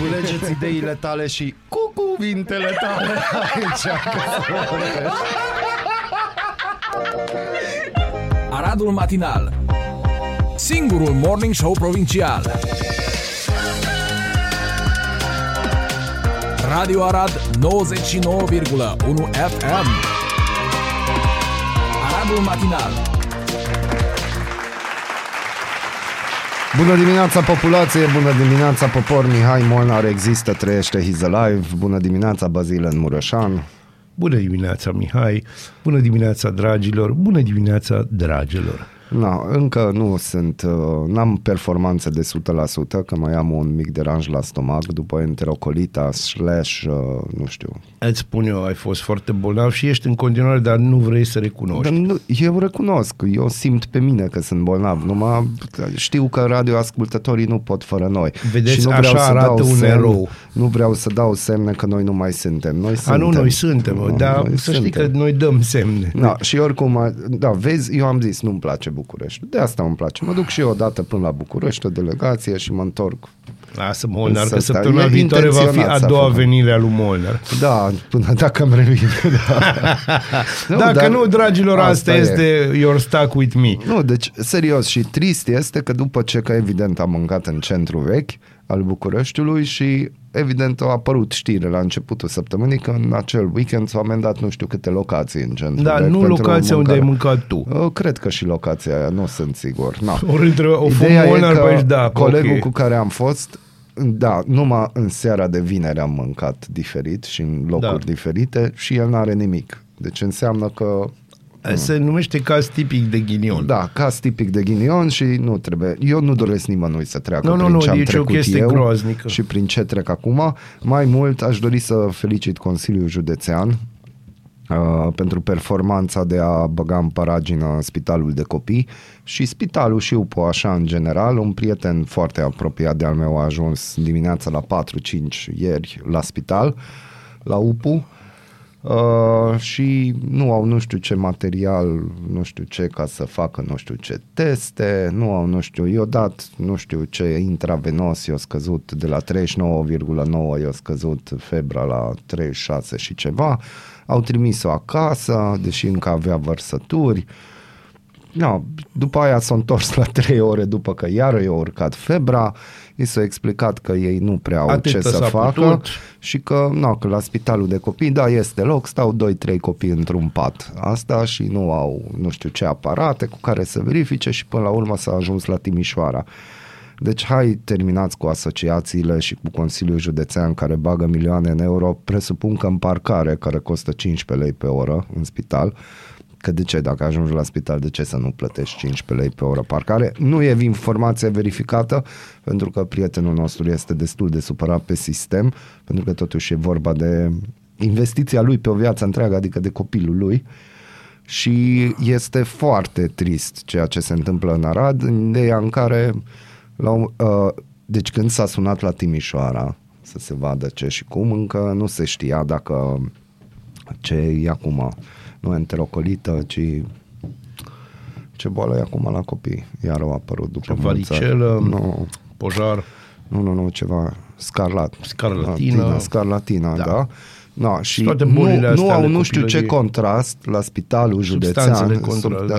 Culegeți ideile tale și cu cuvintele tale aici. Aradul Matinal, singurul morning show provincial. Radio Arad 99,1 FM. Aradul Matinal. Bună dimineața, populație! Bună dimineața, popor! Mihai Molnar există, trăiește, he's alive! Bună dimineața, Basil Mureșan! Bună dimineața, Mihai! Bună dimineața, dragilor! Bună dimineața, dragilor! Na, încă nu sunt, n-am performanță de 100%, că mai am un mic deranj la stomac după enterocolita / nu știu. Îți spun eu, ai fost foarte bolnav și ești în continuare, dar nu vrei să recunoști. Nu, eu recunosc, eu simt pe mine că sunt bolnav, numai știu că radioascultătorii nu pot fără noi. Vedeți, și nu vreau așa să arată un erou. Nu vreau să dau semne că noi nu mai suntem. Noi suntem. Nu, noi suntem, no, dar noi să știi că noi dăm semne. Da, și oricum, da, vezi, eu am zis, nu-mi place București. De asta îmi place. Mă duc și eu o dată până la București, o delegație și mă întorc. Lasă, Molnar, că săptămâna viitoare va fi a doua venire a lui Molnar. Da, până dacă îmi revine. Da. Dacă nu, dragilor, asta este You're Stuck With Me. Nu, deci, serios și trist este că după ce, că evident am mâncat în centru vechi al Bucureștiului și evident au apărut știri la începutul săptămânii că în acel weekend s-au amendat nu știu câte locații în centru. Da, nu locația unde ai mâncat tu. Cred că și locația aia, nu sunt sigur. No. Ideea e că da, colegul cu care am fost, da, numai în seara de vineri am mâncat diferit și în locuri diferite și el n-are nimic. Deci înseamnă că... Se numește caz tipic de ghinion. Da, caz tipic de ghinion și nu trebuie. Eu nu doresc nimănui să treacă prin ce am trecut eu și prin ce trec acum. Mai mult aș dori să felicit Consiliul Județean pentru performanța de a băga în paragină Spitalul de Copii și Spitalul și UPU așa în general. Un prieten foarte apropiat de-al meu a ajuns dimineața la 4-5 ieri la spital, la UPU. Și nu au nu știu ce material, nu știu ce, ca să facă nu știu ce teste, nu au nu știu, i-o dat nu știu ce intravenos, i-o scăzut de la 39,9, i-o scăzut febra la 36 și ceva, au trimis-o acasă, deși încă avea vărsături. No, după aia s-a întors la 3 ore după că iară i-a urcat febra, i s-a explicat că ei nu prea au atâta ce să facă și că, no, că la Spitalul de Copii, da, este loc, stau 2-3 copii într-un pat, asta și nu au nu știu ce aparate cu care să verifice și până la urmă s-a ajuns la Timișoara. Deci hai, terminați cu asociațiile și cu Consiliul Județean care bagă milioane în euro, presupun că în parcare care costă 15 lei pe oră în spital. Că de ce, dacă ajungi la spital, de ce să nu plătești 15 lei pe oră parcare? Nu e informație verificată, pentru că prietenul nostru este destul de supărat pe sistem, pentru că totuși e vorba de investiția lui pe o viață întreagă, adică de copilul lui. Și este foarte trist ceea ce se întâmplă în Arad, în ideea în care, deci când s-a sunat la Timișoara, să se vadă ce și cum, încă nu se știa dacă ce e acum... Nu enterocolită, ci ce boală e acum la copii. Iar au apărut după mulți ani. Varicelă, pojar. Nu, ceva scarlatina, da. Da, și nu au nu știu ce contrast la Spitalul Județean.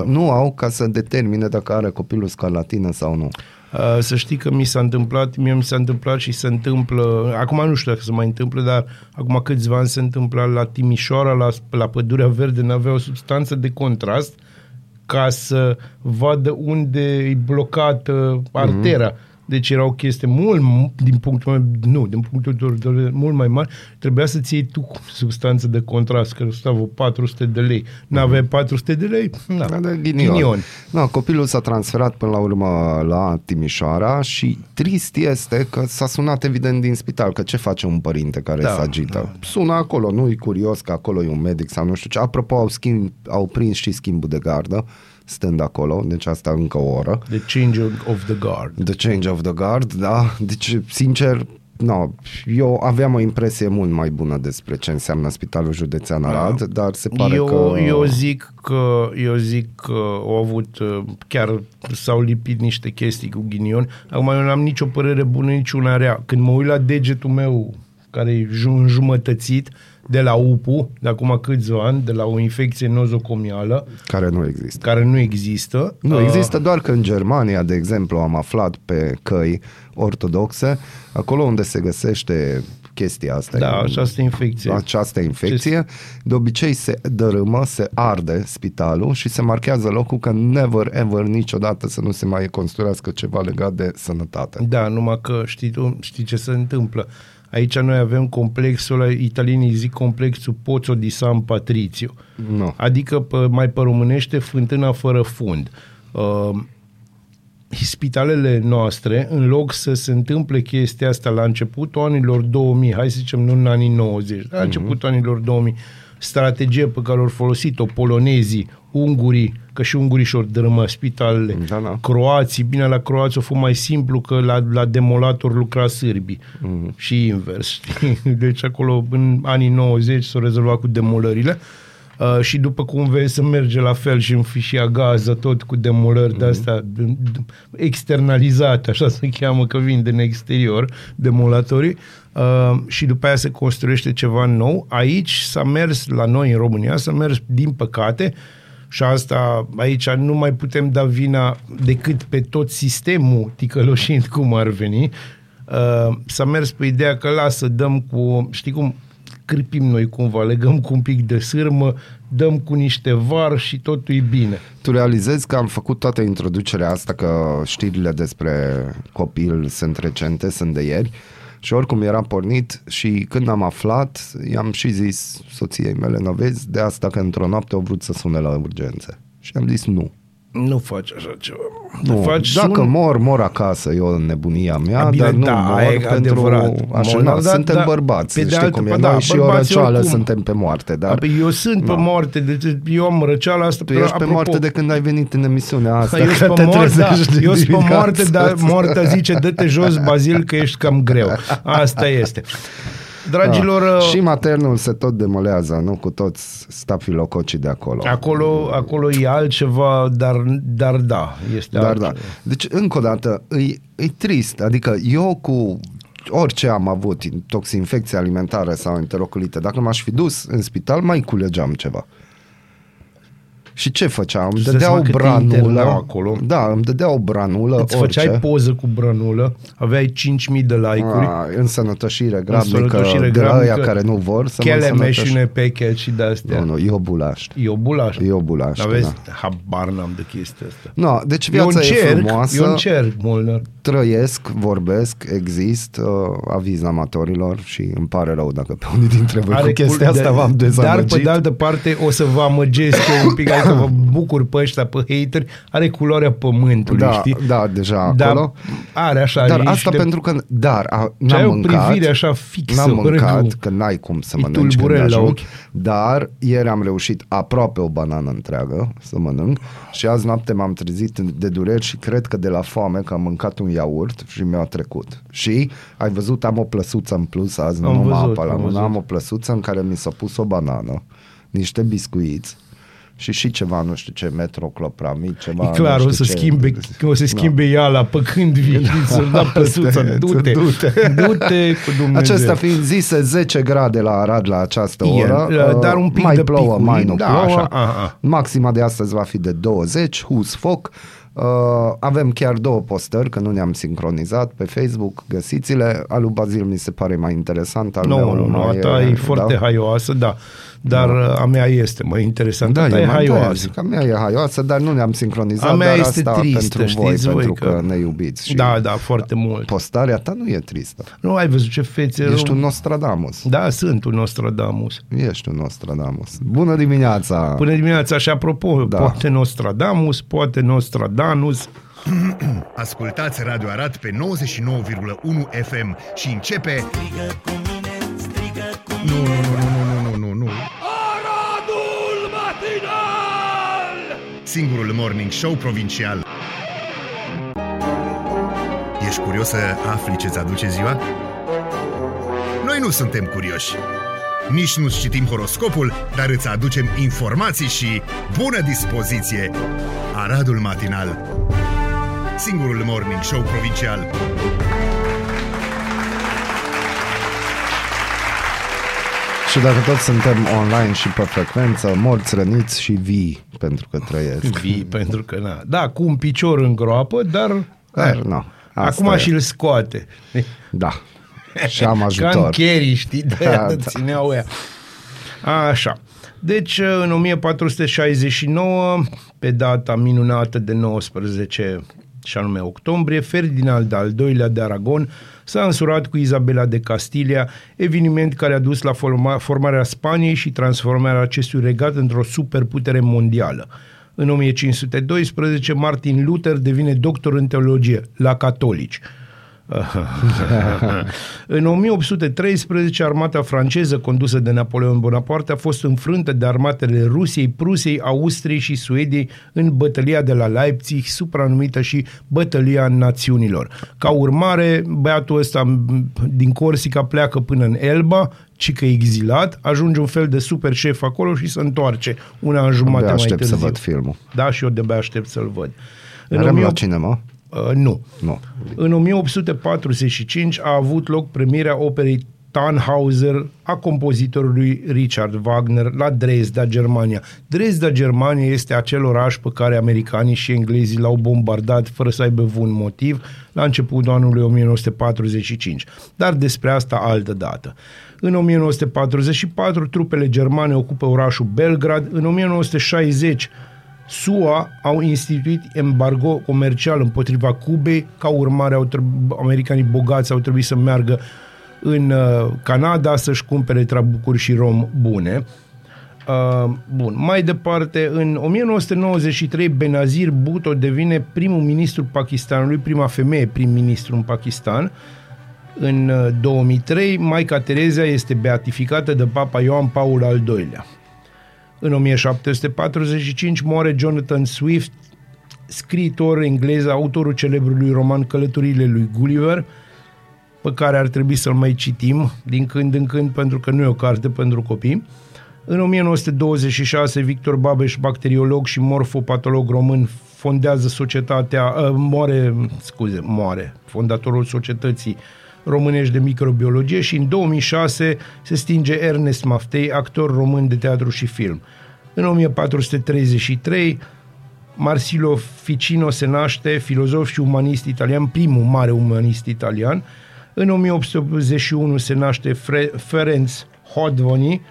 Nu au ca să determine dacă are copilul scarlatină sau nu. Să știi că mi s-a întâmplat și se întâmplă, acum nu știu dacă se mai întâmplă, dar acum câțiva ani se întâmpla la Timișoara, la Pădurea Verde, n-aveau substanță de contrast ca să vadă unde e blocată artera. Deci era o chestie din punctul de vedere, mult mai mare. Trebuia să ții tu substanță de contrast, că stava 400 de lei. N-aveai 400 de lei? Ghinion. Da, copilul s-a transferat până la urmă la Timișoara și trist este că s-a sunat evident din spital, că ce face un părinte care se agită? Da. Sună acolo, nu-i curios că acolo e un medic sau nu știu ce. Apropo, au prins și schimbul de gardă stând acolo, deci asta încă o oră. The change of the guard. Da, deci sincer, No, eu aveam o impresie mult mai bună despre ce înseamnă Spitalul Județean Arad, dar se pare că... Eu zic că au avut, chiar s-au lipit niște chestii cu ghinion. Acum eu n-am nicio părere bună, niciuna rea. Când mă uit la degetul meu, care e înjumătățit, de la UPU, de acum câțiva ani, de la o infecție nozocomială. Care nu există. Nu există, doar că în Germania, de exemplu, am aflat pe căi ortodoxe, acolo unde se găsește chestia asta. Da, această infecție. De obicei se dărâmă, se arde spitalul și se marchează locul că never, ever, niciodată să nu se mai construiască ceva legat de sănătate. Da, numai că știi ce se întâmplă. Aici noi avem complexul, italienii zic complexul Pozzo di San Patrizio, no. Adică mai pe românește fântâna fără fund. Spitalele noastre, în loc să se întâmple chestia asta la începutul anilor 2000, hai să zicem nu în anii 90, la începutul anilor 2000, strategie pe care au folosit-o polonezii, ungurii, că și ungurii și-au dărâmat spitalele, da. Croații, bine, la croați a fost mai simplu că la demolator lucra sârbii și invers, știi? Deci acolo în anii 90 s-au rezolvat cu demolările și după cum vezi să merge la fel și în Fâșia Gaza tot cu demolări de-astea externalizate, așa se cheamă, că vin din exterior demolatorii. Și după aia se construiește ceva nou. Aici s-a mers, la noi în România, s-a mers, din păcate, și asta aici nu mai putem da vina decât pe tot sistemul, ticăloșind cum ar veni, s-a mers pe ideea că lasă, dăm cu, știi cum, cârpim noi cumva, legăm cu un pic de sârmă, dăm cu niște var și totul e bine. Tu realizezi că am făcut toată introducerea asta, că știrile despre copil sunt recente, sunt de ieri. Și oricum era pornit și când am aflat, i-am și zis soției mele, nu vezi, de asta că într-o noapte au vrut să sune la urgențe. Și am zis nu. Nu faci așa ceva. Nu. Faci dacă mor acasă, eu în nebunia mea, bine, dar nu mor pentru... Așa, suntem bărbați, știi cum e, noi și o răceală suntem pe moarte. Dar, eu sunt pe moarte, deci eu am răceala asta. Tu ești pe moarte de când ai venit în emisiunea asta. Eu sunt pe moarte, dar moartea zice, dă-te jos, Basil, că ești cam greu. Asta este. Dragilor, și maternul se tot demolează, nu? Cu toți stafilococii de acolo. Acolo e altceva, dar da. Este dar altceva. Da. Deci, încă o dată, e trist. Adică eu cu orice am avut, toxinfecție alimentară sau enterocolită, dacă m-aș fi dus în spital, mai culegeam ceva. Și ce făceam? Îmi dădeau branulă acolo. Da, îmi dădeau branulă, orice. Îți făceai poză cu branulă, aveai 5.000 de like-uri. Însănătoșire grabnică, de aia care nu vor să mă însănătoși. Chelemeșine, pechel și de-astea. Nu, eu bulaști. Aveți, da. Habar n-am de chestia asta. No, deci viața e frumoasă. Eu încerc, Molnar. Trăiesc, vorbesc, exist, aviz amatorilor și îmi pare rău dacă pe unii dintre voi cu chestia asta v-am dezamăgit. Dar pe de altă parte o să vă amăgesc un pic, că vă bucur pe ăștia, pe hateri, are culoarea pământului, da, știi? Da, deja acolo. Are așa. Dar asta pentru că, n-am mâncat. O privire așa fixă. N-am mâncat, că n-ai cum să mănânci când ajung. Dar ieri am reușit aproape o banană întreagă să mănânc și azi noapte m-am trezit de dureri și cred că de la foame, că am mâncat un iaurt și mi-a trecut. Și ai văzut, am o plăsuță în plus azi, nu mă apă la mână, am o plăsuță în care mi s-a pus o banană, niște biscuiți, și ceva, nu știu ce, metroclopramid, ceva... E clar, o să schimbe ea la păcând vii, să-l da plăsuța, du-te cu Dumnezeu. Acesta fiind zise, 10 grade la Arad la această oră, dar un pic mai de plouă, pic, mai nu plouă, maxima de astăzi va fi de 20, hus foc. Avem chiar două postări, că nu ne-am sincronizat pe Facebook, găsiți-le. Al lui Basil mi se pare mai interesant, a ta e foarte haioasă, da, dar a mea este mai interesantă, da, e haioasă. A mea e haioasă, dar nu ne-am sincronizat, a mea dar este asta tristă, pentru voi, pentru că ne iubiți și da, foarte mult. Postarea ta nu e tristă. Nu ai văzut ce fețe. Ești un Nostradamus. Da, sunt un Nostradamus. Ești un Nostradamus. Bună dimineața. Bună dimineața și apropo, poate Nostradamus Danus. Ascultați Radio Arad pe 99,1 FM și începe... Strigă cu mine, strigă cu mine. Nu. Aradul Matinal! Singurul morning show provincial. Ești curios să afli ce-ți aduce ziua? Noi nu suntem curioși. Nici nu citim horoscopul, dar îți aducem informații și bună dispoziție. Aradul Matinal, singurul morning show provincial. Și dacă toți suntem online și pe frecvență, morți, răniți și vii, pentru că trăiesc. Vii, pentru că na. Da, cu un picior în groapă, dar na, acum și îl scoate. Da. Și am ajutor. Ca în Kerry, știi, de-aia țineau ea. Așa. Deci, în 1469, pe data minunată de 19, și anume octombrie, Ferdinand al II-lea de Aragon s-a însurat cu Izabela de Castilia, eveniment care a dus la formarea Spaniei și transformarea acestui regat într-o superputere mondială. În 1512, Martin Luther devine doctor în teologie la catolici. În 1813, armata franceză condusă de Napoleon Bonaparte a fost înfrântă de armatele Rusiei, Prusiei, Austriei și Suediei în bătălia de la Leipzig, supranumită și Bătălia Națiunilor. Ca urmare, băiatul ăsta din Corsica pleacă până în Elba, ci că exilat, ajunge un fel de super șef acolo și se întoarce una în jumătate mai târziu. Să văd filmul. Da, și eu de-abia aștept să-l văd. La cinema? Nu. În 1845 a avut loc premierea operei Tannhäuser a compozitorului Richard Wagner la Dresda, Germania. Dresda, Germania este acel oraș pe care americanii și englezii l-au bombardat fără să aibă vreun motiv la începutul anului 1945. Dar despre asta altă dată. În 1944 trupele germane ocupă orașul Belgrad. În 1960 SUA au instituit embargo comercial împotriva Cubei, ca urmare americanii bogați au trebuit să meargă în Canada să-și cumpere trabucuri și rom bune. Bun. Mai departe, în 1993, Benazir Bhutto devine primul ministru Pakistanului, prima femeie prim-ministru în Pakistan. În 2003, Maica Tereza este beatificată de Papa Ioan Paul al II-lea. În 1745 moare Jonathan Swift, scriitor englez, autorul celebrului roman Călătoriile lui Gulliver, pe care ar trebui să-l mai citim din când în când, pentru că nu e o carte pentru copii. În 1926, Victor Babeș, bacteriolog și morfopatolog român, fondează moare fondatorul Societății Românești de Microbiologie, și în 2006 se stinge Ernest Maftei, actor român de teatru și film. În 1433, Marsilio Ficino se naște, filozof și umanist italian, primul mare umanist italian. În 1881 se naște Ferenc Hodvoni,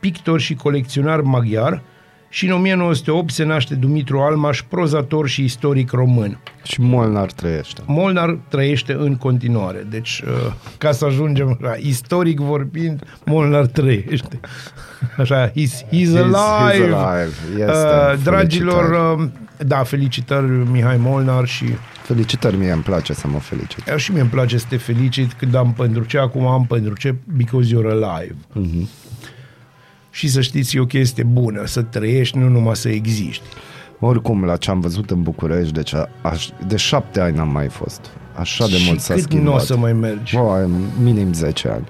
pictor și colecționar maghiar. Și în 1908 se naște Dumitru Almaș, prozator și istoric român. Și Molnar trăiește. Molnar trăiește în continuare. Deci, ca să ajungem la istoric vorbind, Molnar trăiește. Așa, he's alive! He's alive. Dragilor, felicitări Mihai Molnar și... Felicitări, mie îmi place să mă felicit. Și mie îmi place să te felicit când am pentru ce, acum am pentru ce, because you're alive. Mhm. Și să știți, e o chestie bună, să trăiești, nu numai să existi. Oricum, la ce am văzut în București, deci de 7 ani n-am mai fost. Așa de mult s-a schimbat. Și cât nu o să mai mergi? Minim 10 ani.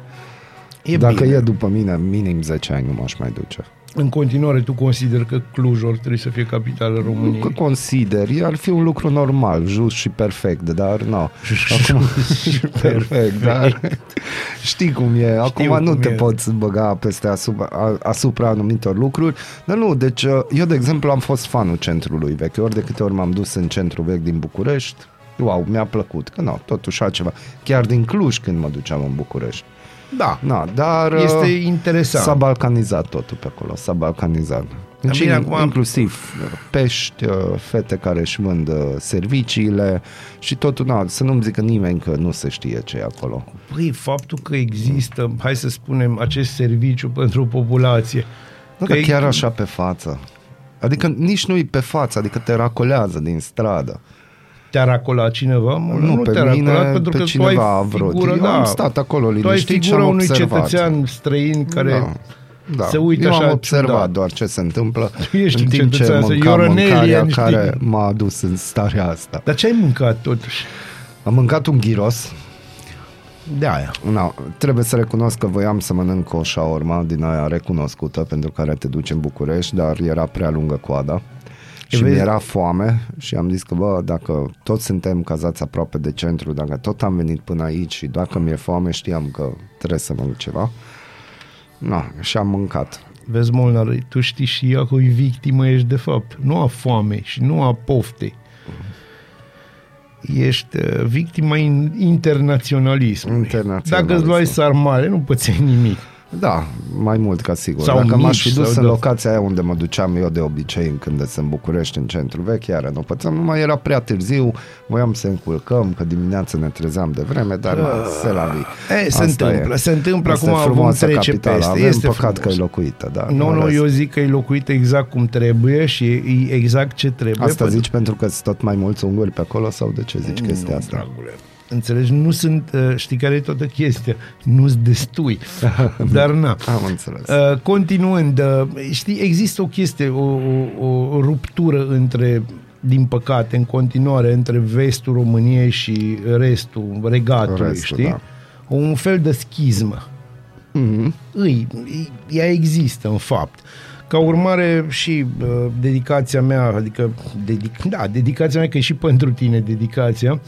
Dacă bine. E după mine, minim 10 ani nu m-aș mai duce. În continuare, tu consider că Clujul trebuie să fie capitală României? Că consider, ar fi un lucru normal, just și perfect, dar nu. Acum și perfect, dar știi cum e. Știu acum nu te poți băga peste asupra anumitor lucruri, dar nu, deci eu, de exemplu, am fost fanul centrului vechi, ori de câte ori m-am dus în centrul vechi din București, wow, mi-a plăcut, că nu, totuși altceva. Chiar din Cluj când mă duceam în București. Da, dar este interesant. S-a balcanizat totul pe acolo, s-a balcanizat. Deci, inclusiv pești, fete care își vând serviciile și totul, să nu-mi zică nimeni că nu se știe ce e acolo. Păi, faptul că există, hai să spunem, acest serviciu pentru populație. Da, că chiar așa pe față. Adică nici nu-i pe față, adică te racolează din stradă. Te-a racolat cineva? Nu pe mine, pentru pe că cineva a vrut. Eu am stat acolo liniștit și am observat. Tu ai figura unui cetățean străin care se uită așa. Eu am observat doar ce se întâmplă în timp ce mâncam mâncarea care m-a adus în starea asta. Dar ce ai mâncat totuși? Am mâncat un ghiros de aia. No, trebuie să recunosc că voiam să mănânc o shawarma din aia recunoscută pentru care te duci în București, dar era prea lungă coada. Și mi-era foame și am zis că, bă, dacă toți suntem cazați aproape de centru, dacă tot am venit până aici și dacă mi-e foame, știam că trebuie să mănânc ceva. No, și am mâncat. Vezi, Molnar, tu știi și ea că e victimă ești de fapt. Nu a foame și nu a pofte. Ești victima internaționalismului. Dacă îți luai sarmale, nu pățeai nimic. Da, mai mult ca sigur. Sau dacă mici, m-aș fi dus în locația aia unde mă duceam eu de obicei când sunt în București, în centru vechi, iară nu pățeam, numai era prea târziu, voiam să încurcăm, că dimineața ne trezeam de vreme, dar se la lui. Se întâmplă acum, vom trece peste. Avem este păcat frumos. Că e locuită. Da, nu, eu zic că e locuită exact cum trebuie și e exact ce trebuie. Asta zici pentru că sunt tot mai mulți unguri pe acolo sau de ce zici chestia asta? Dragule. Înțelegi? Nu sunt, știi care e toată chestia, nu-s destui, dar na. Am înțeles. Continuând, știi, există o chestie, o ruptură între, din păcate, în continuare, între vestul României și restul regatului, știi? Da. Un fel de schismă. Mm-hmm. Ea există, în fapt. Ca urmare și dedicația mea, adică, dedicația mea, că e și pentru tine dedicația,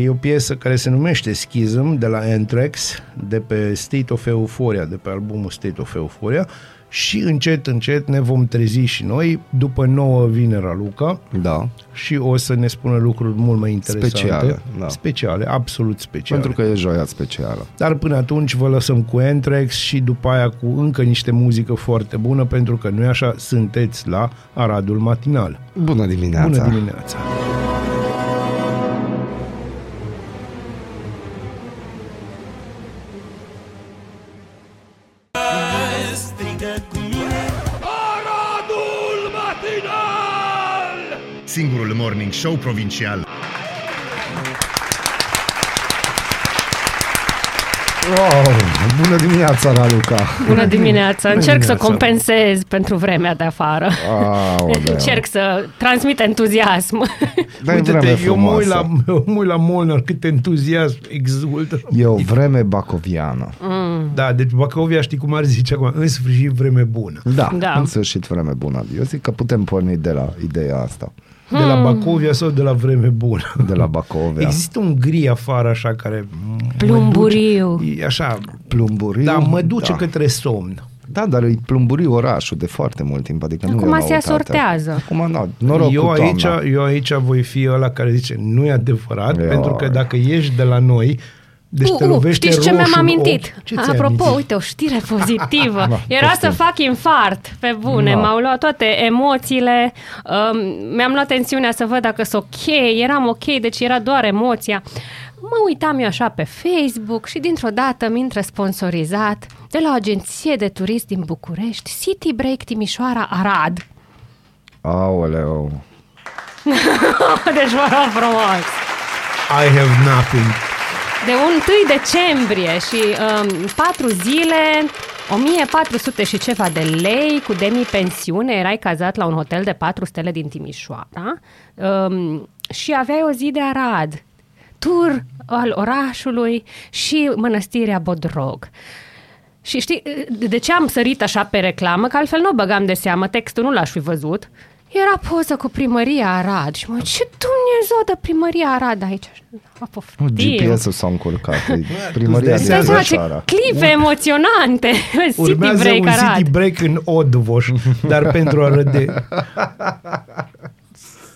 e o piesă care se numește Schism de la Antrex, de pe State of Euphoria, de pe albumul State of Euphoria, și încet, încet ne vom trezi și noi. După 9 vine Raluca, da. Și o să ne spună lucruri mult mai interesante. Speciale, da. Speciale, absolut speciale. Pentru că e joia specială. Dar până atunci vă lăsăm cu Antrex și după aia cu încă niște muzică foarte bună, pentru că nu-i așa, sunteți la Aradul Matinal. Bună dimineața! Bună dimineața! Singurul morning show provincial. Wow, bună dimineața, Raluca! Bună dimineața! Încerc să compensez pentru vremea de afară. Încerc să transmit entuziasm. Dar uite-te, eu mă uit la Molnar, cât entuziasm exultă. E o vreme bacoviană. Mm. Da, deci Bacovia, știi cum ar zice acum, în sfârșit vreme bună. Da, în sfârșit vreme bună. Eu zic că putem porni de la ideea asta. De la Bacovia sau de la vreme bună? De la Bacovia. Există un gri afară așa care... Plumburiu. Duce, așa, plumburiu. Da, mă duce către somn. Da, dar e plumburiu orașul de foarte mult timp. Adică acum se asortează. Acum, noroc cu toamna. Eu aici voi fi ăla care zice, nu e adevărat, pentru că dacă ieși de la noi... Deci te lovește roșu. Știi ce mi-am amintit? Apropo, uite, o știre pozitivă. Era să fac infart, pe bune. M-au luat toate emoțiile, mi-am luat tensiunea să văd dacă sunt ok, eram ok, deci era doar emoția. Mă uitam eu așa pe Facebook și dintr-o dată mi intră sponsorizat de la o agenție de turism din București, City Break Timișoara Arad. Aoleu! Deci vă rog frumos! I have nothing! De 1 decembrie și 4 zile, 1400 și ceva de lei, cu demi-pensiune, erai cazat la un hotel de 4 stele din Timișoara și aveai o zi de Arad, tur al orașului și mănăstirea Bodrog. Și știi, de ce am sărit așa pe reclamă? Că altfel nu o băgam de seamă, textul nu l-aș fi văzut. Era poză cu primăria Arad și mă, ce Dumnezeu de primăria Arad aici? GPS-ul s-a încurcat, primăria de Timișoara. Clipe emoționante, urmează City Break Arad. Urmează un City Break în Odvoș, dar pentru Arădeni.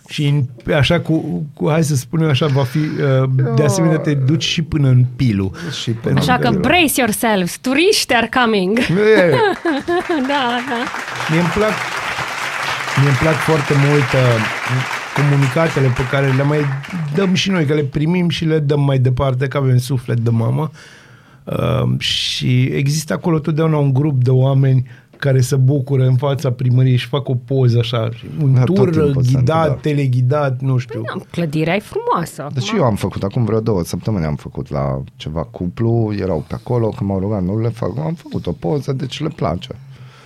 Și așa cu, hai să spunem așa, va fi, de asemenea te duci și până în Pilu. Și până așa în că Pilu. Brace yourselves, turiști are coming. Da. Mie îmi plac foarte mult comunicatele pe care le mai dăm și noi, că le primim și le dăm mai departe, că avem suflet de mamă. Și există acolo totdeauna un grup de oameni care se bucură în fața primăriei și fac o poză așa, un tur ghidat, teleghidat, nu știu. Păi, clădirea e frumoasă. Deci eu am făcut, acum vreo 2 săptămâni am făcut la ceva cuplu, erau pe acolo, că m-au rugat, nu le fac, am făcut o poză, deci le place.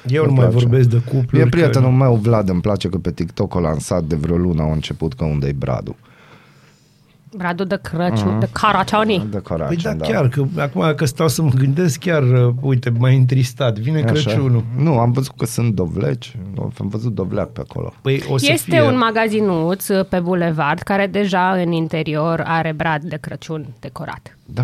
Eu nu mai vorbesc de cupluri. E prietenul meu, Vlad, îmi place că pe TikTok o lansat de vreo lună, a început că unde-i Bradu. Bradu de Crăciun, de Caracioni. De Caraciun, păi da, chiar, că acum că stau să mă gândesc, chiar, uite, m-ai întristat, vine așa. Crăciunul. Nu, am văzut că sunt dovleci, am văzut dovleac pe acolo. Păi o să este fie... un magazinuț pe bulevard care deja în interior are brad de Crăciun decorat. Da,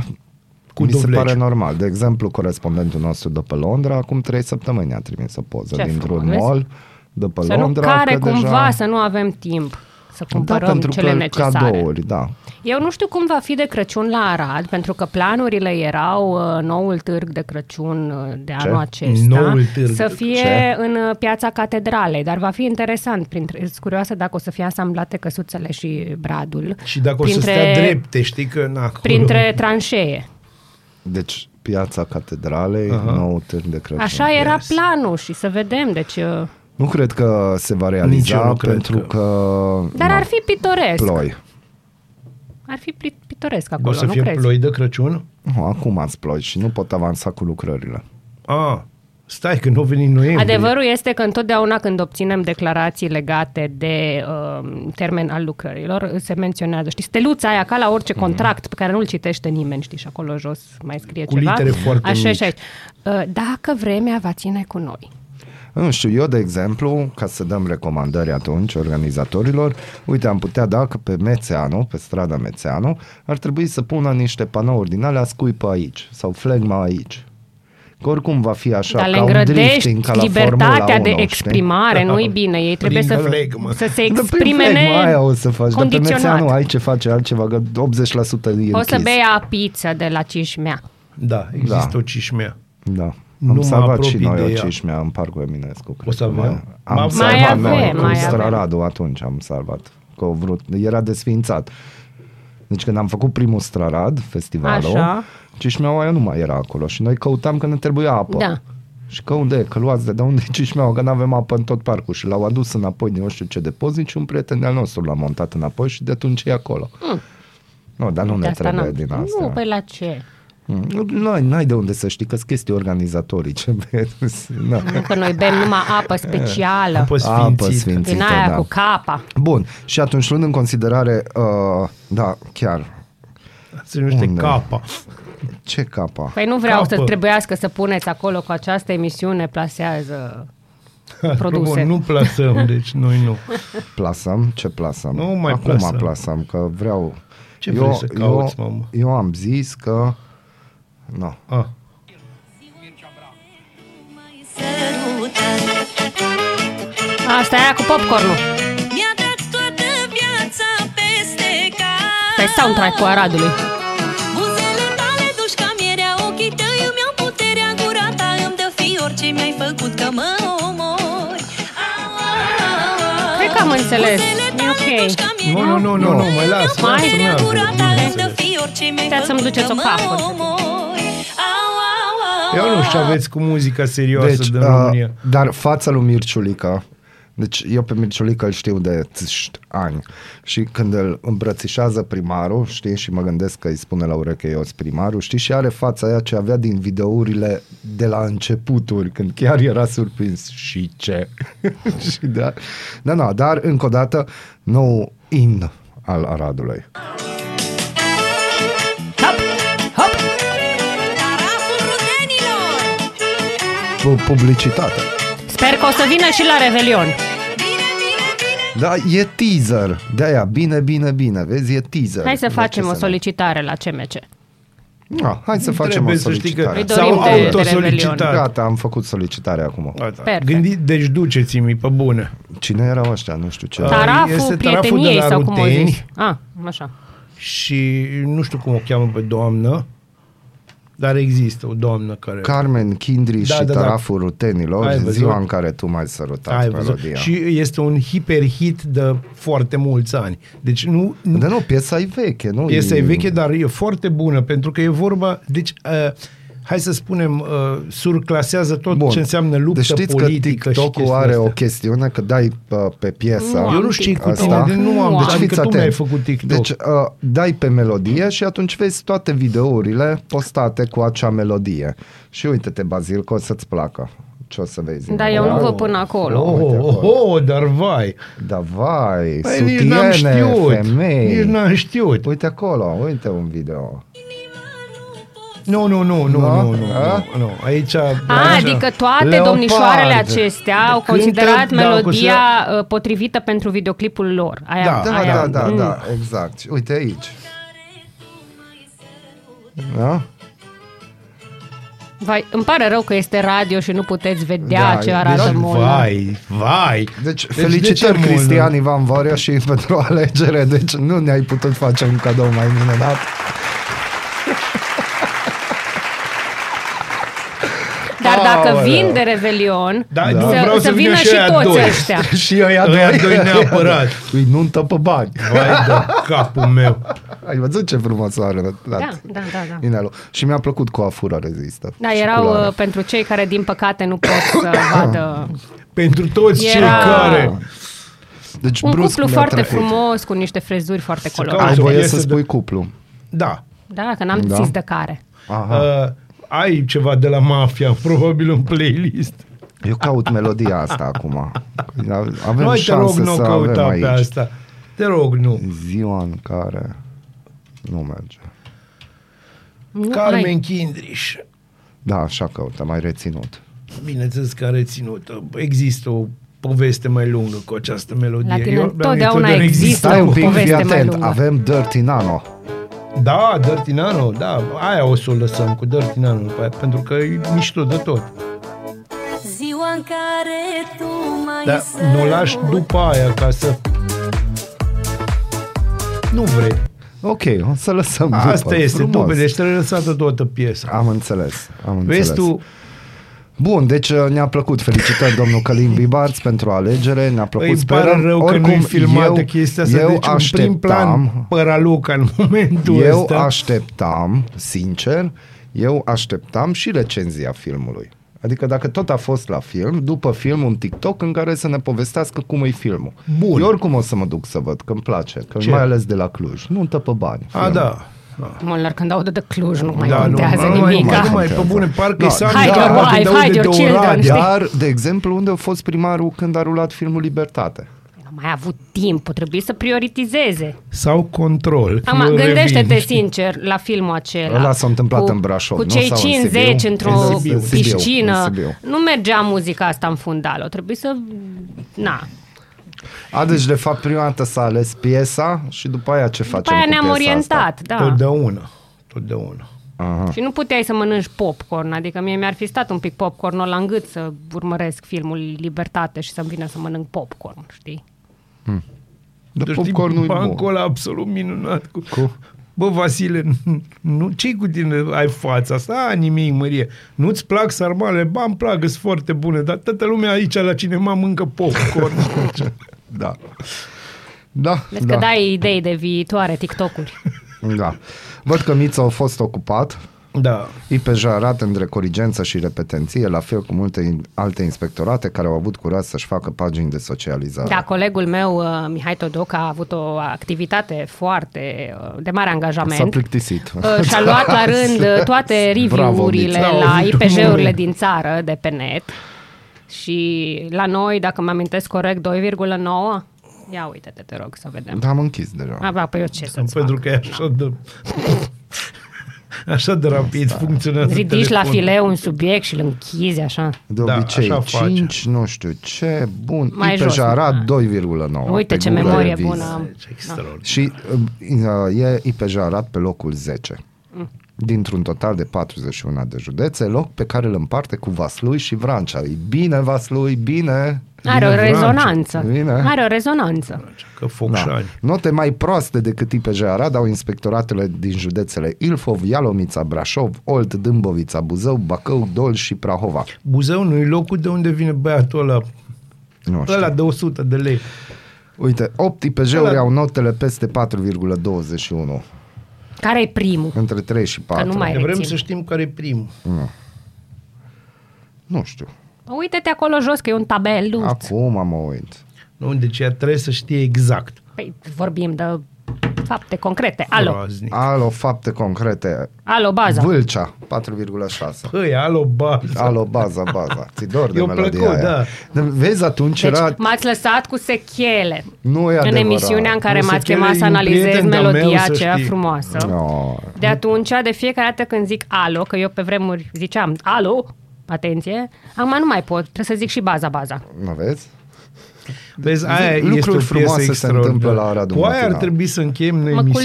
cu mi dovleci. Se pare normal. De exemplu, corespondentul nostru de pe Londra, acum 3 săptămâni a trimis o poză dintr-un mall de pe să Londra. Să nu care cumva deja... să nu avem timp. Să cumpărăm cele necesare. Cadouri, da. Eu nu știu cum va fi de Crăciun la Arad, pentru că planurile erau noul târg de Crăciun de anul acesta să fie în Piața Catedralei, dar va fi interesant. Sunt curioasă dacă o să fie asamblate căsuțele și bradul. Și dacă o să stea drepte, știi că... Na, printre tranșee. Deci Piața Catedralei, noul târg de Crăciun. Așa era planul și să vedem, deci... Nu cred că se va realiza, pentru că... Dar ar fi pitoresc. Ploi. Ar fi pitoresc acolo, nu crezi? O să fie ploi de Crăciun? Nu, acum ați ploi și nu pot avansa cu lucrările. Ah, stai că nu veni noiembrie. Adevărul este că întotdeauna când obținem declarații legate de termen al lucrărilor, se menționează, știi, steluța aia, ca la orice contract pe care nu-l citește nimeni, știi, și acolo jos mai scrie cu ceva. Cu litere foarte mici. Așa, dacă vremea va ține cu noi. Nu știu, eu, de exemplu, ca să dăm recomandări atunci organizatorilor, uite, am putea da că pe Mețeanu, pe strada Mețeanu, ar trebui să pună niște panouri din alea scuipă aici sau flegma aici. Că oricum va fi așa, dar ca un drifting, ca la libertatea 1, de exprimare, știi? Nu-i bine, ei trebuie să se exprime condiționat. Aia o să faci, dar pe Mețeanu ai ce face altceva, că 80% e închis. O să bea pizza de la Cișmea. Da, există o Cișmea. Da. Am salvat și noi o cișmea în Parcul Eminescu. O să avem? Am salvat noi, cu Straradul atunci am salvat. Că era desființat. Deci când am făcut primul Strarad, festivalul, așa. Cișmeaua aia nu mai era acolo și noi căutam că ne trebuia apă. Da. Și că unde e? Că luați de unde e cișmeaua? Că n-avem apă în tot parcul. Și l-au adus înapoi din nu știu ce depozit și un prieten al nostru l-a montat înapoi și de atunci e acolo. Nu, dar nu de ne trebuie din asta. Nu, pe la ce? N-ai de unde să știi, că-s chestii organizatorice. No. Că noi bem numai apă specială. Apă sfințită. Din aia cu capa. Bun, și atunci luând în considerare, da, chiar. Se numește capa. Ce capa? Păi nu vreau să trebuiască să puneți acolo că această emisiune plasează produse. Bun, nu plasăm, deci noi nu. Plasăm? Ce plasăm? Nu mai acum plasăm. Acum plasăm, că vreau... Ce vrei să cauți, mamă? Eu am zis că... No. Ah. Asta e aia cu popcornul. Mi-a dat toată viața peste cap. Pe soundtrack-ul Aradului. Buzele tale duși ca mierea, ochii tăi îmi iau puterea, gura ta îmi dă fior, ce mi-ai făcut că mă omori. Cred că am înțeles. Nu, mai las. Uitați să-mi duceți o capă. Eu nu știu, aveți cu muzica serioasă deci, de România. Dar fața lui Mirciulica, deci eu pe Mirciulica îl știu de ani și când îl îmbrățișează primarul, știi, și mă gândesc că îi spune la ureche eu-s primarul, știi, și are fața aia ce avea din videourile de la începuturi, când chiar era surprins și ce. Și da, da, dar încă o dată, nou imn al Aradului. Publicitate. Sper că o să vină și la Revelion. Da, e teaser. De-aia, bine, vezi, e teaser. Hai să facem o solicitare la CMC. Da, hai să facem o solicitare. Sau autosolicitare. Gata, am făcut solicitarea acum. Deci duceți-mi pe bune. Cine erau ăștia? Nu știu ce. Taraful prieteniei sau cum o zici. Așa. Și nu știu cum o cheamă pe doamnă. Dar există o doamnă care... Carmen Chindriș și Taraful Rutenilor, ziua în care tu m-ai sărutat, melodia. Și este un hiperhit de foarte mulți ani. Deci nu... Dar nu, piesa e veche, nu? Piesa e veche, dar e foarte bună, pentru că e vorba... Deci, hai să spunem, surclasează tot ce înseamnă luptă politică. Deci știți că TikTok-ul are o chestiune, că dai pe piesa asta. Eu nu știu cu tine, nu am, deci adică tu mi-ai făcut TikTok. Deci dai pe melodie și atunci vezi toate videourile postate cu acea melodie. Și uite-te, Bazil, că o să-ți placă. ce o să vezi. Dar eu nu văd până acolo. Dar vai! Da, vai! Păi, sutiene, femei! Nici n-am știut! Uite acolo, uite un video. Nu. Aici, adică toate Leopard, domnișoarele acestea au considerat melodia potrivită pentru videoclipul lor. Da, exact. Uite aici. Da? Vai, îmi pare rău că este radio și nu puteți vedea ce arată Molnar. Vai! Deci felicitări Cristian Ivan Vorea și pentru alegere. Deci nu ne-ai putut face un cadou mai minunat. Dar dacă vin de Revelion, să vină și toți ăștia. Și eu i-a doi neapărat. Nu-mi tăpă bani. Vai de capul meu. Ai văzut ce frumos are? Da. Și mi-a plăcut cu afura rezistă. Da, erau pentru cei care, din păcate, nu pot să vadă. Pentru toți cei care... Deci, un cuplu foarte frumos, cu niște frezuri foarte colorate. Ai voie să spui cuplu. Da. Da, că n-am zis de care. Aha. Ai ceva de la Mafia, probabil în playlist. Eu caut melodia asta acum. Avem șanse să avem aici. Pe asta. Te rog, nu. Ziua în care nu merge. Carmen Chindriș. Da, așa căută, mai reținut. Bineînțeles că a reținut. Există o poveste mai lungă cu această melodie. La tine întotdeauna există o poveste mai lungă. Avem Dirty Nano. Da, Dirty Nano, da, aia o să o lăsăm cu Dirty Nano, pentru că e mișto de tot. Ziua în care tu mai nu o lași după aia ca să... Nu vrei. Ok, o să lăsăm după. Asta este, deci trebuie lăsată toată piesa. Am înțeles. Vezi tu... Bun, deci ne-a plăcut. Felicitări domnul Călin Bibarț pentru alegere. Ne-a plăcut. Îi pare rău că nu-i filmată chestia asta. Deci așteptam, în prim plan Păraluca în momentul ăsta. Eu așteptam și recenzia filmului. Adică dacă tot a fost la film, după film un TikTok în care să ne povestească cum e filmul. Bun. Eu oricum o să mă duc să văd, că îmi place, că mai ales de la Cluj. Nu-mi tăpă bani. Filmul. Molnar, când audă de Cluj, nu mai contează nimic. Nu mai pe bune, parcă e Sandu. Dar, de exemplu, unde a fost primarul când a rulat filmul Libertate? Nu mai a avut timp, trebuie să prioritizeze. Sau control. Gândește-te sincer la filmul acela. Ăla s-a întâmplat în Brașov. Cu cei 50 într-o piscină. Nu mergea muzica asta în fundal. O trebuie să... Deci, de fapt, prima dată s-a ales piesa și după aia ce facem cu piesa asta? După aia ne-am orientat, Totdeauna. Aha. Și nu puteai să mănânci popcorn, adică mie mi-ar fi stat un pic popcornul la îngât să urmăresc filmul Libertate și să-mi vină să mănânc popcorn, știi? Dar popcornul e bun. Bancul ăla absolut minunat. Bă, Vasile, ce-i cu tine? Ai fața asta? Nimic, mărie. Nu-ți plac sarmale? Ba, îmi plac, sunt foarte bune, dar toată lumea aici la cinema mâncă popcorn. Da. Vezi că dai idei de viitoare TikTok-uri. Da. Văd că Mița a fost ocupat. Da. E pejorat între corigență și repetenție, la fel cu multe alte inspectorate care au avut curaj să-și facă pagini de socializare. Da, colegul meu, Mihai Todoc, a avut o activitate foarte de mare angajament. S-a plictisit. Și-a luat la rând toate review-urile la IPJ-urile din țară de pe net. Și la noi, dacă mă amintesc corect, 2,9. Ia uite-te, te rog, să vedem. Am închis deja. Păi eu ce să-ți fac? Pentru că e așa de... Așa de rapid funcționează. Ridici la fileu un subiect și îl închizi așa. De obicei, așa 5, face. Nu știu ce, bun, IPJ-Arad 2,9. Uite ce memorie bună. Și e IPJ-Arad pe locul 10. Dintr-un total de 41 de județe, loc pe care îl împarte cu Vaslui și Vrancea. E bine Vaslui, bine... Are o rezonanță. Că note mai proaste decât IPJ Arad au inspectoratele din județele Ilfov, Ialomița, Brașov, Olt, Dâmbovița, Buzău, Bacău, Dol și Prahova. Buzău nu e locul de unde vine băiatul ăla. Nu știu. Ăla de 100 de lei. Uite, 8 IPJ-uri au notele peste 4,21. Care e primul? Între 3 și 4. Că nu mai vrem să știm care e primul. Nu știu. Uite-te acolo jos, că e un tabel. Acum mă uit. Nu, deci ea trebuie să știe exact. Păi vorbim de Fapte concrete. Alo. Alo, fapte concrete. Alo, baza. Vâlcea, 4,6. Păi, alo, baza. Alo, baza, baza. Ți-dor de melodia plăcut, aia. Da. Vezi, atunci deci, era... m-ați lăsat cu sechele. Nu e adevărat. În emisiunea în care m-ați chemat să analizez melodia aceea frumoasă. No. De atunci, de fiecare dată când zic alo, că eu pe vremuri ziceam alo, atenție, acum nu mai pot, trebuie să zic și baza, baza. Nu vezi? Vezi, aia este o piesă extraordinară. Cu aia ar trebui să încheiem noi emisiunea. Mă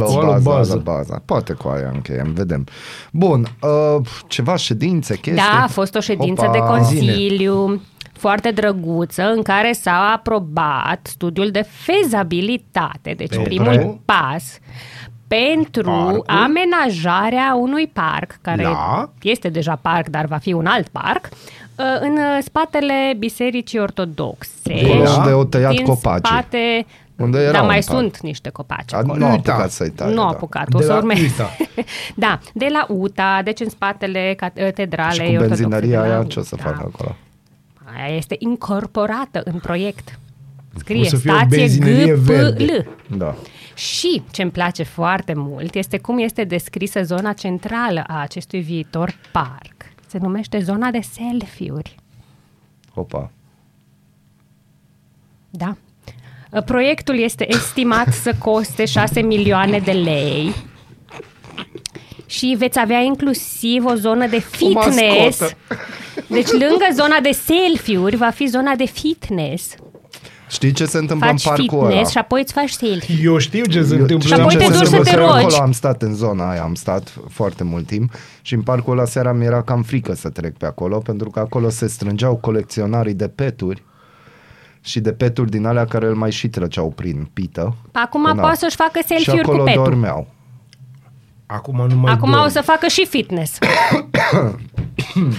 culturalizați. Baza. Poate cu aia încheiem, vedem. Bun, ceva ședințe, chestii? Da, a fost o ședință de consiliu foarte drăguță în care s-a aprobat studiul de fezabilitate. Deci primul pas pentru amenajarea unui parc, care este deja parc, dar va fi un alt parc, în spatele Bisericii Ortodoxe. Unde au tăiat copacii. Spate, unde erau, dar mai sunt niște copaci acolo. Nu au apucat să-i taie. Nu au apucat, o să urmeze. Da, de la UTA, deci în spatele Catedralei Ortodoxe. Și cu benzinăria aia ce o să facă acolo? Aia este incorporată în proiect. Scrie stație GPL. Da. Și ce-mi place foarte mult este cum este descrisă zona centrală a acestui viitor parc. Se numește zona de selfie-uri. Opa! Da. Proiectul este estimat să coste 6 milioane de lei și veți avea inclusiv o zonă de fitness. Deci lângă zona de selfie-uri va fi zona de fitness. Știi ce se întâmplă faci în parcul ăla? Și apoi îți faci selfie. Eu știu ce se întâmplă. Și apoi te duci să te rogi. Acolo am stat în zona aia, am stat foarte mult timp și în parcul ăla seara mi era cam frică să trec pe acolo, pentru că acolo se strângeau colecționarii de peturi și de peturi din alea care îl mai și trăceau prin pită. Acum poate să-și facă selfie-uri cu petul. Și acolo dormeau. Acum nu mai dorm. O să facă și fitness.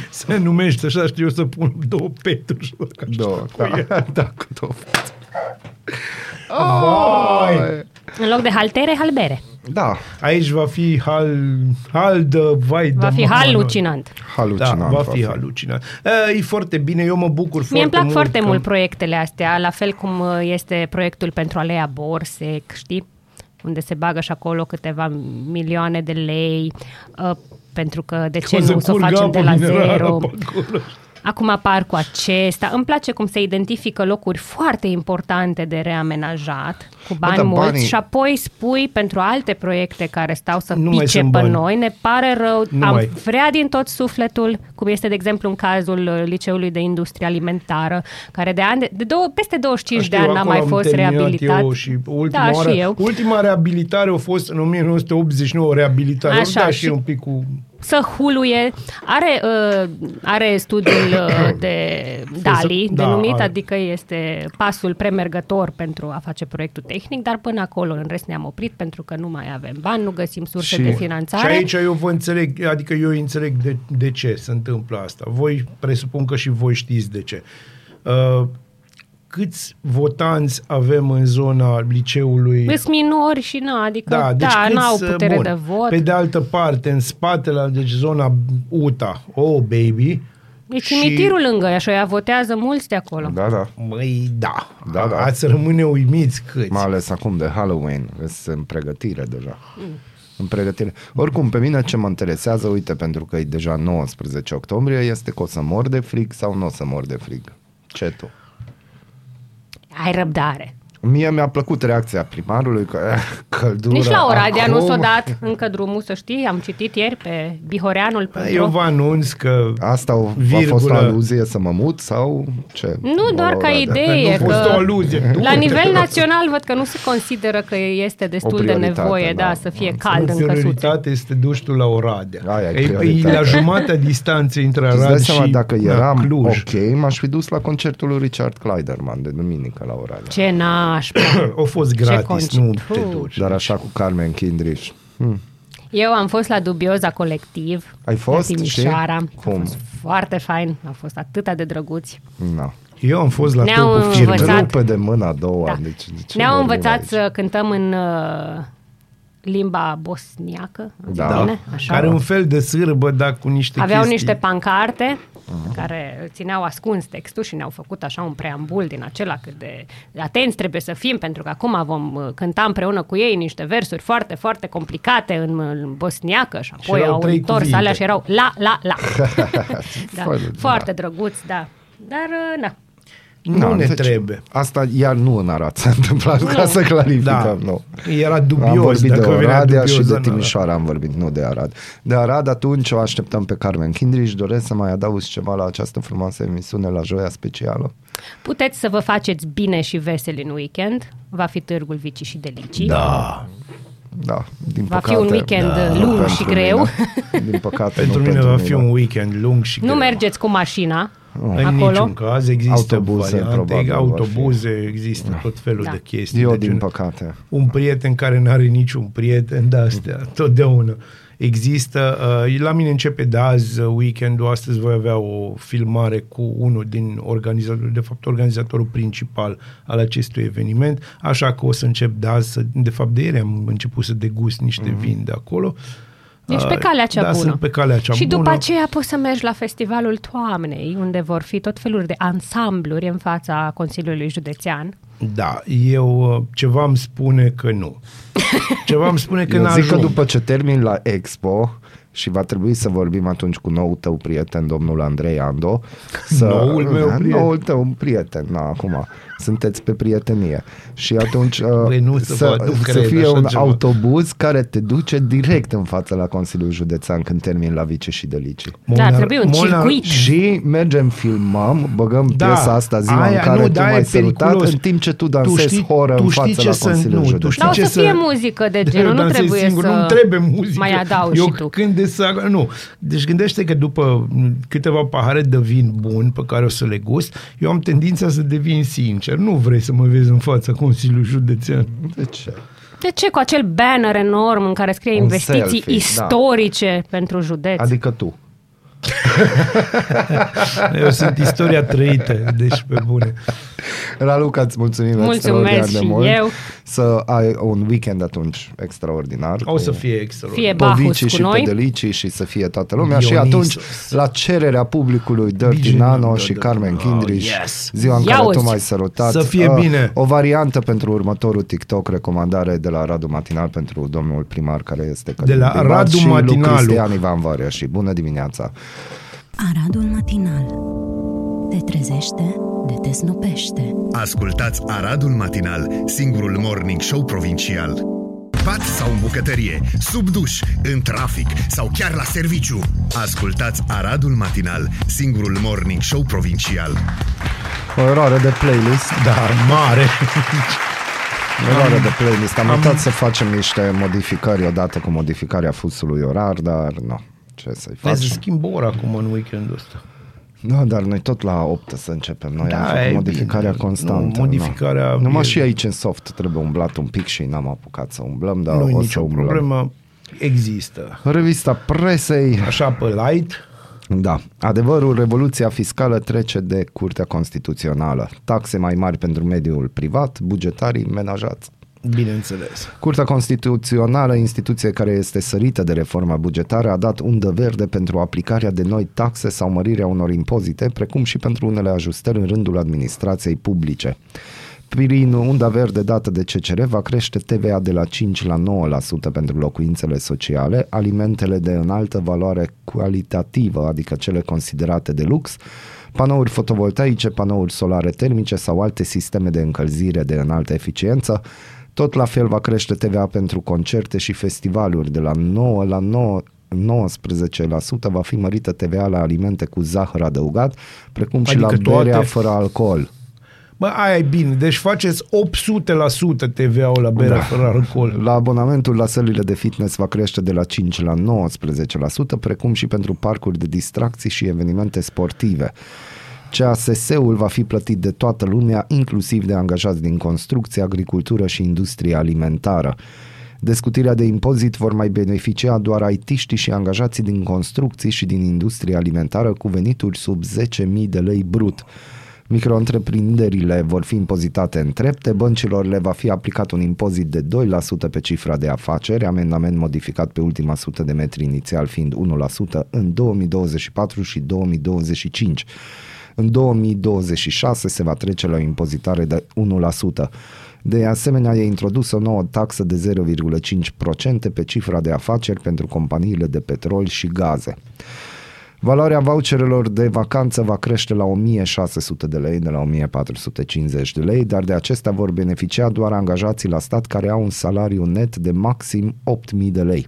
Se numește așa, știu, să pun două peturi. Două, da, cu două peturi. Vai! În loc de haltere, halbere. Da. Aici va fi halucinant. Va fi halucinant. E foarte bine, eu mă bucur foarte mult. Mie îmi plac foarte mult proiectele astea, la fel cum este proiectul pentru Alea Borsec, știi? Unde se bagă și acolo câteva milioane de lei, pentru că de ce nu să o facem de la zero. Acum apar cu acesta. Îmi place cum se identifică locuri foarte importante de reamenajat, cu bani mulți, și apoi spui pentru alte proiecte care stau să pice pe noi, ne pare rău, am vrea din tot sufletul, cum este de exemplu în cazul Liceului de Industrie Alimentară, care de ani, peste 25 de ani n-a mai fost reabilitat. Ultima reabilitare a fost în 1989, reabilitare. Așa, și un pic cu... să huluie, are studiul de DALI denumit, adică este pasul premergător pentru a face proiectul tehnic, dar până acolo în rest ne-am oprit pentru că nu mai avem bani, nu găsim surse de finanțare. Și aici eu vă înțeleg, adică eu înțeleg de ce se întâmplă asta. Voi presupun că și voi știți de ce. Câți votanți avem în zona liceului? Sunt minori și deci n-au putere de vot. Pe de altă parte, în spatele, deci zona UTA, E cimitirul lângă ea și aia votează mulți de acolo. Da. Măi, da. Ați rămâne uimiți câți. Mai ales acum de Halloween, sunt în pregătire deja. În pregătire. Oricum, pe mine ce mă interesează, uite, pentru că e deja 19 octombrie, este că o să mor de frig sau nu o să mor de frig. Ce tu? Ai răbdare. Mie mi-a plăcut reacția primarului, că căldură. Nici la Oradea nu s-a dat încă drumul, să știi, am citit ieri pe Bihoreanul. Eu vă anunț că asta a fost o aluzie să mă mut sau ce? Nu, doar ca idee că fost o aluzie. La nivel național văd că nu se consideră că este destul de nevoie să fie cald în căsuță. Prioritate este duștul la Oradea. E la jumatea distanței între Arad și Cluj. Dacă eram ok, m-aș fi dus la concertul lui Richard Clayderman de duminică la Oradea. Ce n-a o fost gratis, nu te duci. Dar așa cu Carmen Chindriș. Eu am fost la Dubioza Colectiv. Ai fost? La Timișoara. A fost foarte fain. Au fost atât de drăguți. Eu am fost la topul firmei. Ne-au învățat să cântăm în limba bosniacă, bine, așa, care un fel de sârbă, dar cu niște aveau niște pancarte care țineau ascuns textul și ne-au făcut așa un preambul din acela cât de atenți trebuie să fim, pentru că acum vom cânta împreună cu ei niște versuri foarte, foarte complicate în bosniacă și apoi și au întors cuvinte. Alea și erau la, la, la. Da, foarte drăguț, da. Dar, na. Nu ne trebuie. Asta iar nu în Arad s-a întâmplat, ca să clarificăm. Da. Nu. Era dubios. Am vorbit de Oradea și de Timișoara, am vorbit, nu de Arad. De Arad atunci o așteptam pe Carmen Chindriș. Doresc să mai adaug ceva la această frumoasă emisiune, la Joia Specială. Puteți să vă faceți bine și veseli în weekend. Va fi Târgul Vicii și Delicii. Da. Da, din va păcate, fi un weekend lung și greu. Din păcate, pentru mine va fi un weekend lung și greu. Nu mergeți cu mașina. În niciun caz, există autobuze, probabil, autobuze, există tot felul de chestii. Eu, deci din păcate. Un prieten care n-are niciun prieten, de astea, totdeauna. Există, la mine începe de azi weekendul, astăzi voi avea o filmare cu unul din organizatorul, de fapt organizatorul principal al acestui eveniment, așa că o să încep de azi, de fapt de ieri am început să degust niște vini de acolo. Deci pe calea cea bună. Sunt pe calea cea bună. Și după aceea poți să mergi la festivalul toamnei, unde vor fi tot felul de ansambluri în fața Consiliului Județean. Da, eu ceva îmi spune că nu. Ceva îmi spune că n-ajung. Eu zic că după ce termin la Expo, și va trebui să vorbim atunci cu noul tău prieten, domnul Andrei Ando. Noul tău prieten, acum. Sunteți pe prietenie. Și atunci să fie un autobuz care te duce direct în fața la Consiliul Județean când termin la Vice și Delicii. Da, trebuie un circuit. Și mergem, filmăm, băgăm piesa asta, ziua aia, în care tu m-ai salutat, în timp ce tu dansezi horă în fața la Consiliul Județean. Dar o să fie muzică de genul, nu trebuie să mai adaugi și tu. Nu. Deci gândește că după câteva pahare de vin bun pe care o să le gust, eu am tendința să devin sincer. Nu vrei să mă vezi în fața Consiliului Județean. De ce? De ce? Cu acel banner enorm în care scrie investiții istorice pentru județ. Adică tu. Eu sunt istoria trăită, deci pe bune. Raluca, îți mulțumim extraordinar de mult. Mulțumesc și eu. Să ai un weekend atunci extraordinar. O să fie extraordinar. Fie Bahus cu noi. Pe Delicii și să fie toată lumea. Dionisos. Și atunci, la cererea publicului, Dirty Nano și Carmen Chindriș, ziua în care tu m-ai sărutat. Să fie bine. O variantă pentru următorul TikTok, recomandare de la Radu Matinal pentru domnul primar care este de la Radu Matinal. Cristian Ivan Varea și bună dimineața. Aradul Matinal te trezește, de te snopește. Ascultați Aradul Matinal, singurul morning show provincial. Pat sau în bucătărie, sub duș, în trafic sau chiar la serviciu. Ascultați Aradul Matinal, singurul morning show provincial. O eroare de playlist, dar mare. Eroare de playlist. Am uitat să facem niște modificări odată cu modificarea fusului orar, dar nu. Ce să-i facem? Să schimb ora acum în weekendul ăsta. Da, dar noi tot la 8 să începem. Noi am făcut modificarea constantă. Numai și aici în soft trebuie umblat un pic și n-am apucat să umblăm, dar o să umblăm. Problemă există. Revista Presei. Așa pe light. Da. Adevărul, revoluția fiscală trece de Curtea Constituțională. Taxe mai mari pentru mediul privat, bugetarii menajați. Bineînțeles. Curtea Constituțională, instituție care este sărită de reforma bugetară, a dat undă verde pentru aplicarea de noi taxe sau mărirea unor impozite, precum și pentru unele ajustări în rândul administrației publice. Prin unda verde dată de CCR va crește TVA de la 5 la 9% pentru locuințele sociale, alimentele de înaltă valoare calitativă, adică cele considerate de lux, panouri fotovoltaice, panouri solare termice sau alte sisteme de încălzire de înaltă eficiență. Tot la fel va crește TVA pentru concerte și festivaluri, de la 9 la 19% va fi mărită TVA la alimente cu zahăr adăugat, precum adică și la berea fără alcool. Bă, aia e bine, deci faceți 800% TVA-ul la berea fără alcool. La abonamentul la sălile de fitness va crește de la 5 la 19%, precum și pentru parcuri de distracții și evenimente sportive. CASS-ul va fi plătit de toată lumea, inclusiv de angajați din construcție, agricultură și industrie alimentară. De scutirea de impozit vor mai beneficia doar IT-știi și angajații din construcții și din industrie alimentară cu venituri sub 10.000 de lei brut. Micro-întreprinderile vor fi impozitate în trepte, băncilor le va fi aplicat un impozit de 2% pe cifra de afaceri, amendament modificat pe ultima sută de metri, inițial fiind 1% în 2024 și 2025. În 2026 se va trece la o impozitare de 1%. De asemenea, e introdusă o nouă taxă de 0,5% pe cifra de afaceri pentru companiile de petrol și gaze. Valoarea voucherelor de vacanță va crește la 1.600 de lei, de la 1.450 de lei, dar de acestea vor beneficia doar angajații la stat care au un salariu net de maxim 8.000 de lei.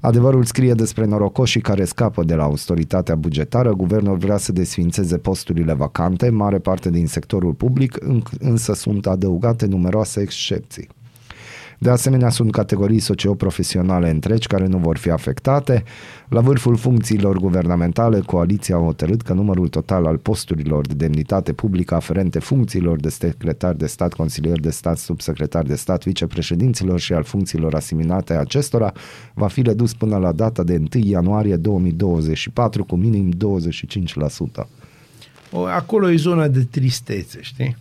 Adevărul scrie despre norocoșii care scapă de la austeritatea bugetară. Guvernul vrea să desființeze posturile vacante, mare parte din sectorul public, însă sunt adăugate numeroase excepții. De asemenea, sunt categorii socioprofesionale întregi care nu vor fi afectate. La vârful funcțiilor guvernamentale, coaliția a hotărât că numărul total al posturilor de demnitate publică aferente funcțiilor de secretar de stat, consilier de stat, subsecretar de stat, vicepreședinților și al funcțiilor asimilate acestora va fi redus până la data de 1 ianuarie 2024 cu minim 25%. Acolo e zona de tristețe, știi?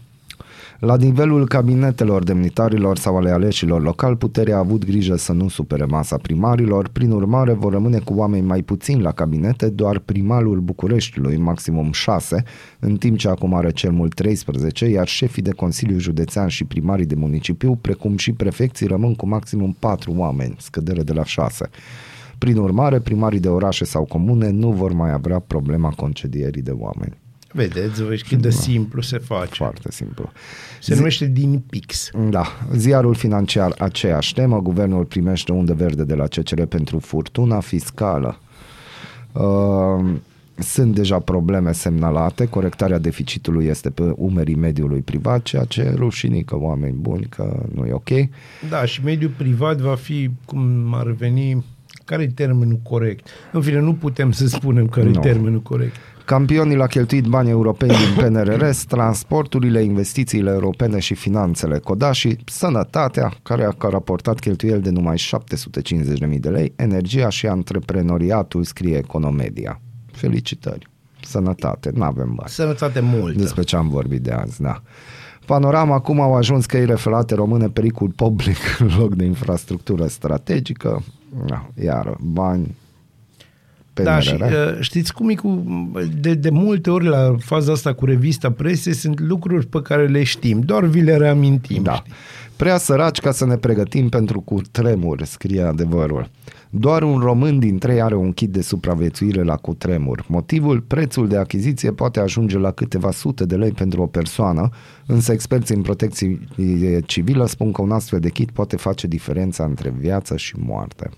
La nivelul cabinetelor demnitarilor sau ale aleșilor locali, puterea a avut grijă să nu supere masa primarilor, prin urmare vor rămâne cu oameni mai puțini la cabinete, doar primarul Bucureștiului, maximum 6, în timp ce acum are cel mult 13, iar șefii de Consiliu Județean și primarii de municipiu, precum și prefecții, rămân cu maximum 4 oameni, scădere de la 6. Prin urmare, primarii de orașe sau comune nu vor mai avea problema concedierii de oameni. Vedeți, vă cât de simplu se face. Foarte simplu. Se numește din pix. Da. Ziarul financiar, aceeași temă. Guvernul primește undă verde de la CCR pentru furtuna fiscală. Sunt deja probleme semnalate. Corectarea deficitului este pe umerii mediului privat, ceea ce e rușinică, oameni buni, că nu e ok. Da, și mediul privat va fi, cum ar veni... Care-i termenul corect? În fine, nu putem să spunem care-i termenul corect. Campionii a cheltuit bani europeni din PNRR, transporturile, investițiile europene și finanțele, codașii, sănătatea, care a raportat cheltuieli de numai 750.000 de lei, energia și antreprenoriatul, scrie Economedia. Felicitări! Sănătate, n-avem bani. Sănătate multă. Despre ce am vorbit de azi, da. Panorama, acum au ajuns căile ferate române pericol public în loc de infrastructură strategică. Iar bani pe da, și, știți cum e cu, de multe ori la faza asta cu revista prese sunt lucruri pe care le știm, doar vi le reamintim. Da. Prea săraci ca să ne pregătim pentru cutremur, scrie Adevărul. Doar un român din 3 are un kit de supraviețuire la cutremur. Motivul, prețul de achiziție poate ajunge la câteva sute de lei pentru o persoană, însă experții în protecție civilă spun că un astfel de kit poate face diferența între viață și moarte.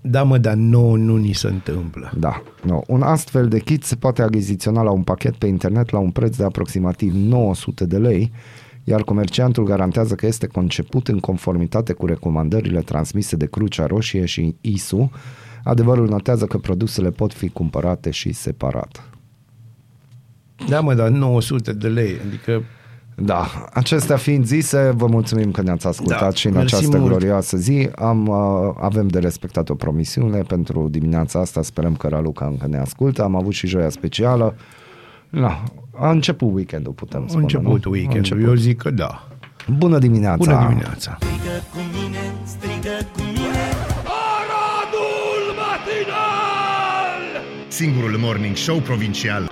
Da, mă, dar nouă nu ni se întâmplă. Da, no. Un astfel de kit se poate achiziționa la un pachet pe internet la un preț de aproximativ 900 de lei, iar comerciantul garantează că este conceput în conformitate cu recomandările transmise de Crucea Roșie și ISU. Adevărul notează că produsele pot fi cumpărate și separat. Da, mă, dar 900 de lei, adică... Da, acestea fiind zise, vă mulțumim că ne-ați ascultat și în această glorioasă zi. Avem de respectat o promisiune pentru dimineața asta, sperăm că Raluca încă ne ascultă. Am avut și joia specială. Da. A început weekendul, putem spune, eu zic că da. Bună dimineața! Bună dimineața! Strigă cu mine, strigă cu mine Aradul Matinal! Singurul morning show provincial.